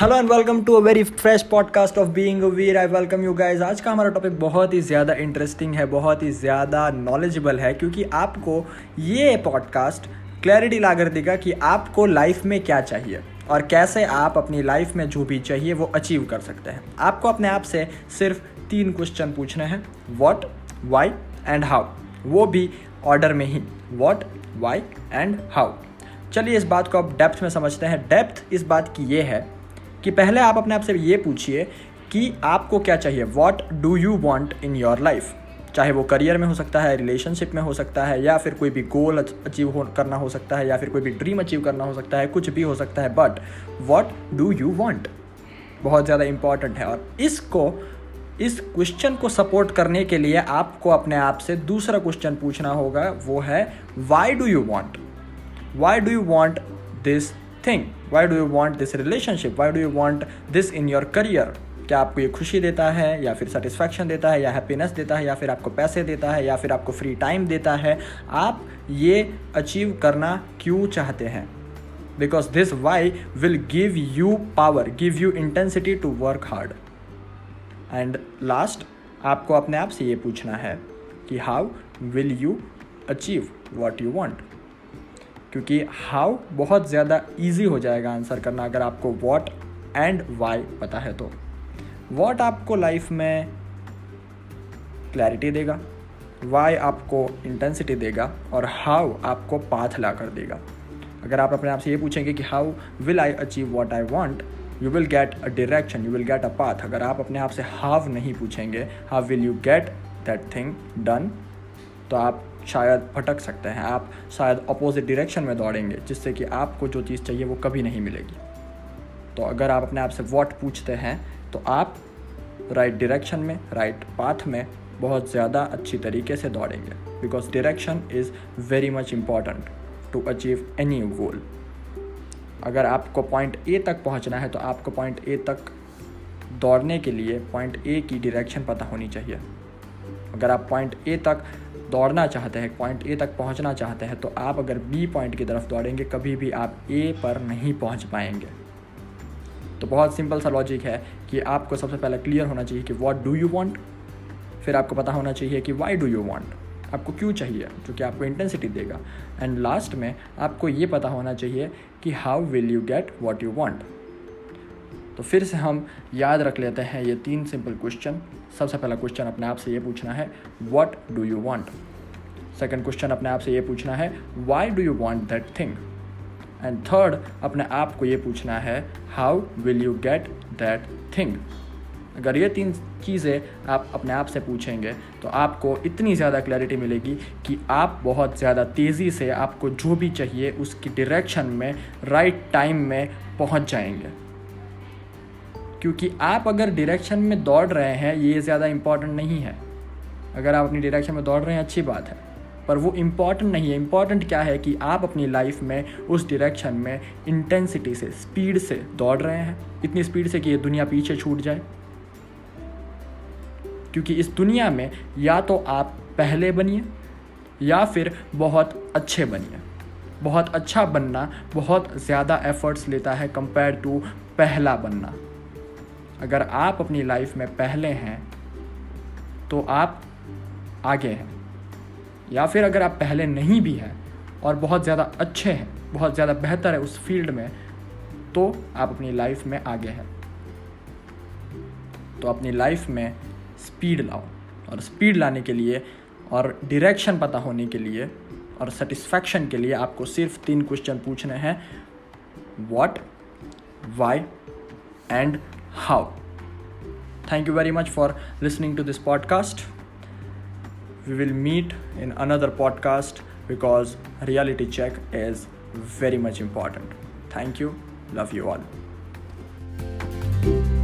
Hello and welcome to a very fresh podcast of being a Veer. I welcome you guys. आज का हमारा topic बहुत ही ज़्यादा interesting है, बहुत ही ज़्यादा नॉलेजेबल है, क्योंकि आपको ये पॉडकास्ट क्लैरिटी लाकर देगा कि आपको लाइफ में क्या चाहिए और कैसे आप अपनी लाइफ में जो भी चाहिए वो अचीव कर सकते हैं। आपको अपने आप से सिर्फ 3 क्वेश्चन पूछने हैं, व्हाट, व्हाई एंड हाउ, वो भी ऑर्डर में ही, व्हाट, व्हाई एंड हाउ। चलिए इस बात को आप डेप्थ में समझते हैं। डेप्थ इस बात की ये है कि पहले आप अपने आप से ये पूछिए कि आपको क्या चाहिए, what do you want in your life. चाहे वो करियर में हो सकता है, रिलेशनशिप में हो सकता है, या फिर कोई भी गोल अचीव करना हो सकता है, या फिर कोई भी ड्रीम अचीव करना हो सकता है, कुछ भी हो सकता है, but what do you want बहुत ज़्यादा इम्पॉर्टेंट है। और इस क्वेश्चन को सपोर्ट करने के लिए आपको अपने आप से दूसरा क्वेश्चन पूछना होगा, वो है why do you want. Why do you want this thing? Why do you want this relationship? Why do you want this in your career? क्या आपको ये खुशी देता है, या फिर सेटिस्फैक्शन देता है, या हैप्पीनेस देता है, या फिर आपको पैसे देता है, या फिर आपको फ्री टाइम देता है? आप ये अचीव करना क्यों चाहते हैं? Because this why will give you power, give you intensity to work hard. And last, आपको अपने आप से ये पूछना है कि how will you achieve what you want? क्योंकि हाउ बहुत ज़्यादा इजी हो जाएगा आंसर करना अगर आपको व्हाट एंड वाई पता है तो। व्हाट आपको लाइफ में क्लैरिटी देगा, वाई आपको इंटेंसिटी देगा, और हाउ आपको पाथ ला कर देगा। अगर आप अपने आप से ये पूछेंगे कि how will I achieve what I want, you will get a direction, you will get a path. अगर आप अपने आप से हाउ नहीं पूछेंगे, how will you get that thing done, तो आप शायद भटक सकते हैं, आप शायद अपोजिट डायरेक्शन में दौड़ेंगे, जिससे कि आपको जो चीज़ चाहिए वो कभी नहीं मिलेगी। तो अगर आप अपने आप से व्हाट पूछते हैं तो आप राइट डायरेक्शन में, राइट पाथ में बहुत ज़्यादा अच्छी तरीके से दौड़ेंगे, because direction is very much important to achieve any goal. अगर आपको पॉइंट ए तक पहुंचना है तो आपको पॉइंट ए तक दौड़ने के लिए पॉइंट ए की डायरेक्शन पता होनी चाहिए। अगर आप पॉइंट ए तक दौड़ना चाहते हैं, पॉइंट ए तक पहुंचना चाहते हैं, तो आप अगर बी पॉइंट की तरफ दौड़ेंगे, कभी भी आप ए पर नहीं पहुंच पाएंगे। तो बहुत सिंपल सा लॉजिक है कि आपको सबसे पहले क्लियर होना चाहिए कि व्हाट डू यू वांट, फिर आपको पता होना चाहिए कि व्हाई डू यू वांट, आपको क्यों चाहिए जो कि आपको इंटेंसिटी देगा, एंड लास्ट में आपको ये पता होना चाहिए कि how will you get what you want. तो फिर से हम याद रख लेते हैं ये 3 सिंपल क्वेश्चन। सबसे पहला क्वेश्चन अपने आप से ये पूछना है what do you want, second question अपने आप से ये पूछना है why do you want that thing, and third अपने आप को ये पूछना है how will you get that thing. अगर ये 3 चीज़ें आप अपने आप से पूछेंगे तो आपको इतनी ज़्यादा क्लैरिटी मिलेगी कि आप बहुत ज़्यादा तेज़ी से आपको जो भी चाहिए उसकी डायरेक्शन में, राइट टाइम में पहुँच जाएंगे। क्योंकि आप अगर डायरेक्शन में दौड़ रहे हैं ये ज़्यादा इम्पॉर्टेंट नहीं है। अगर आप अपनी डायरेक्शन में दौड़ रहे हैं अच्छी बात है, पर वो इम्पॉर्टेंट नहीं है। इम्पॉर्टेंट क्या है कि आप अपनी लाइफ में उस डायरेक्शन में इंटेंसिटी से, स्पीड से दौड़ रहे हैं, इतनी स्पीड से कि ये दुनिया पीछे छूट जाए। क्योंकि इस दुनिया में या तो आप पहले बनिए या फिर बहुत अच्छे बनिए। बहुत अच्छा बनना बहुत ज़्यादा एफर्ट्स लेता है कंपेयर टू पहला बनना। अगर आप अपनी लाइफ में पहले हैं तो आप आगे हैं, या फिर अगर आप पहले नहीं भी हैं और बहुत ज़्यादा अच्छे हैं, बहुत ज़्यादा बेहतर है उस फील्ड में, तो आप अपनी लाइफ में आगे हैं। तो अपनी लाइफ में स्पीड लाओ, और स्पीड लाने के लिए और डायरेक्शन पता होने के लिए और सेटिस्फैक्शन के लिए आपको सिर्फ 3 क्वेश्चन पूछने हैं, what, why and how. Thank you very much for listening to this podcast. We will meet in another podcast because reality check is very much important. Thank you. Love you all.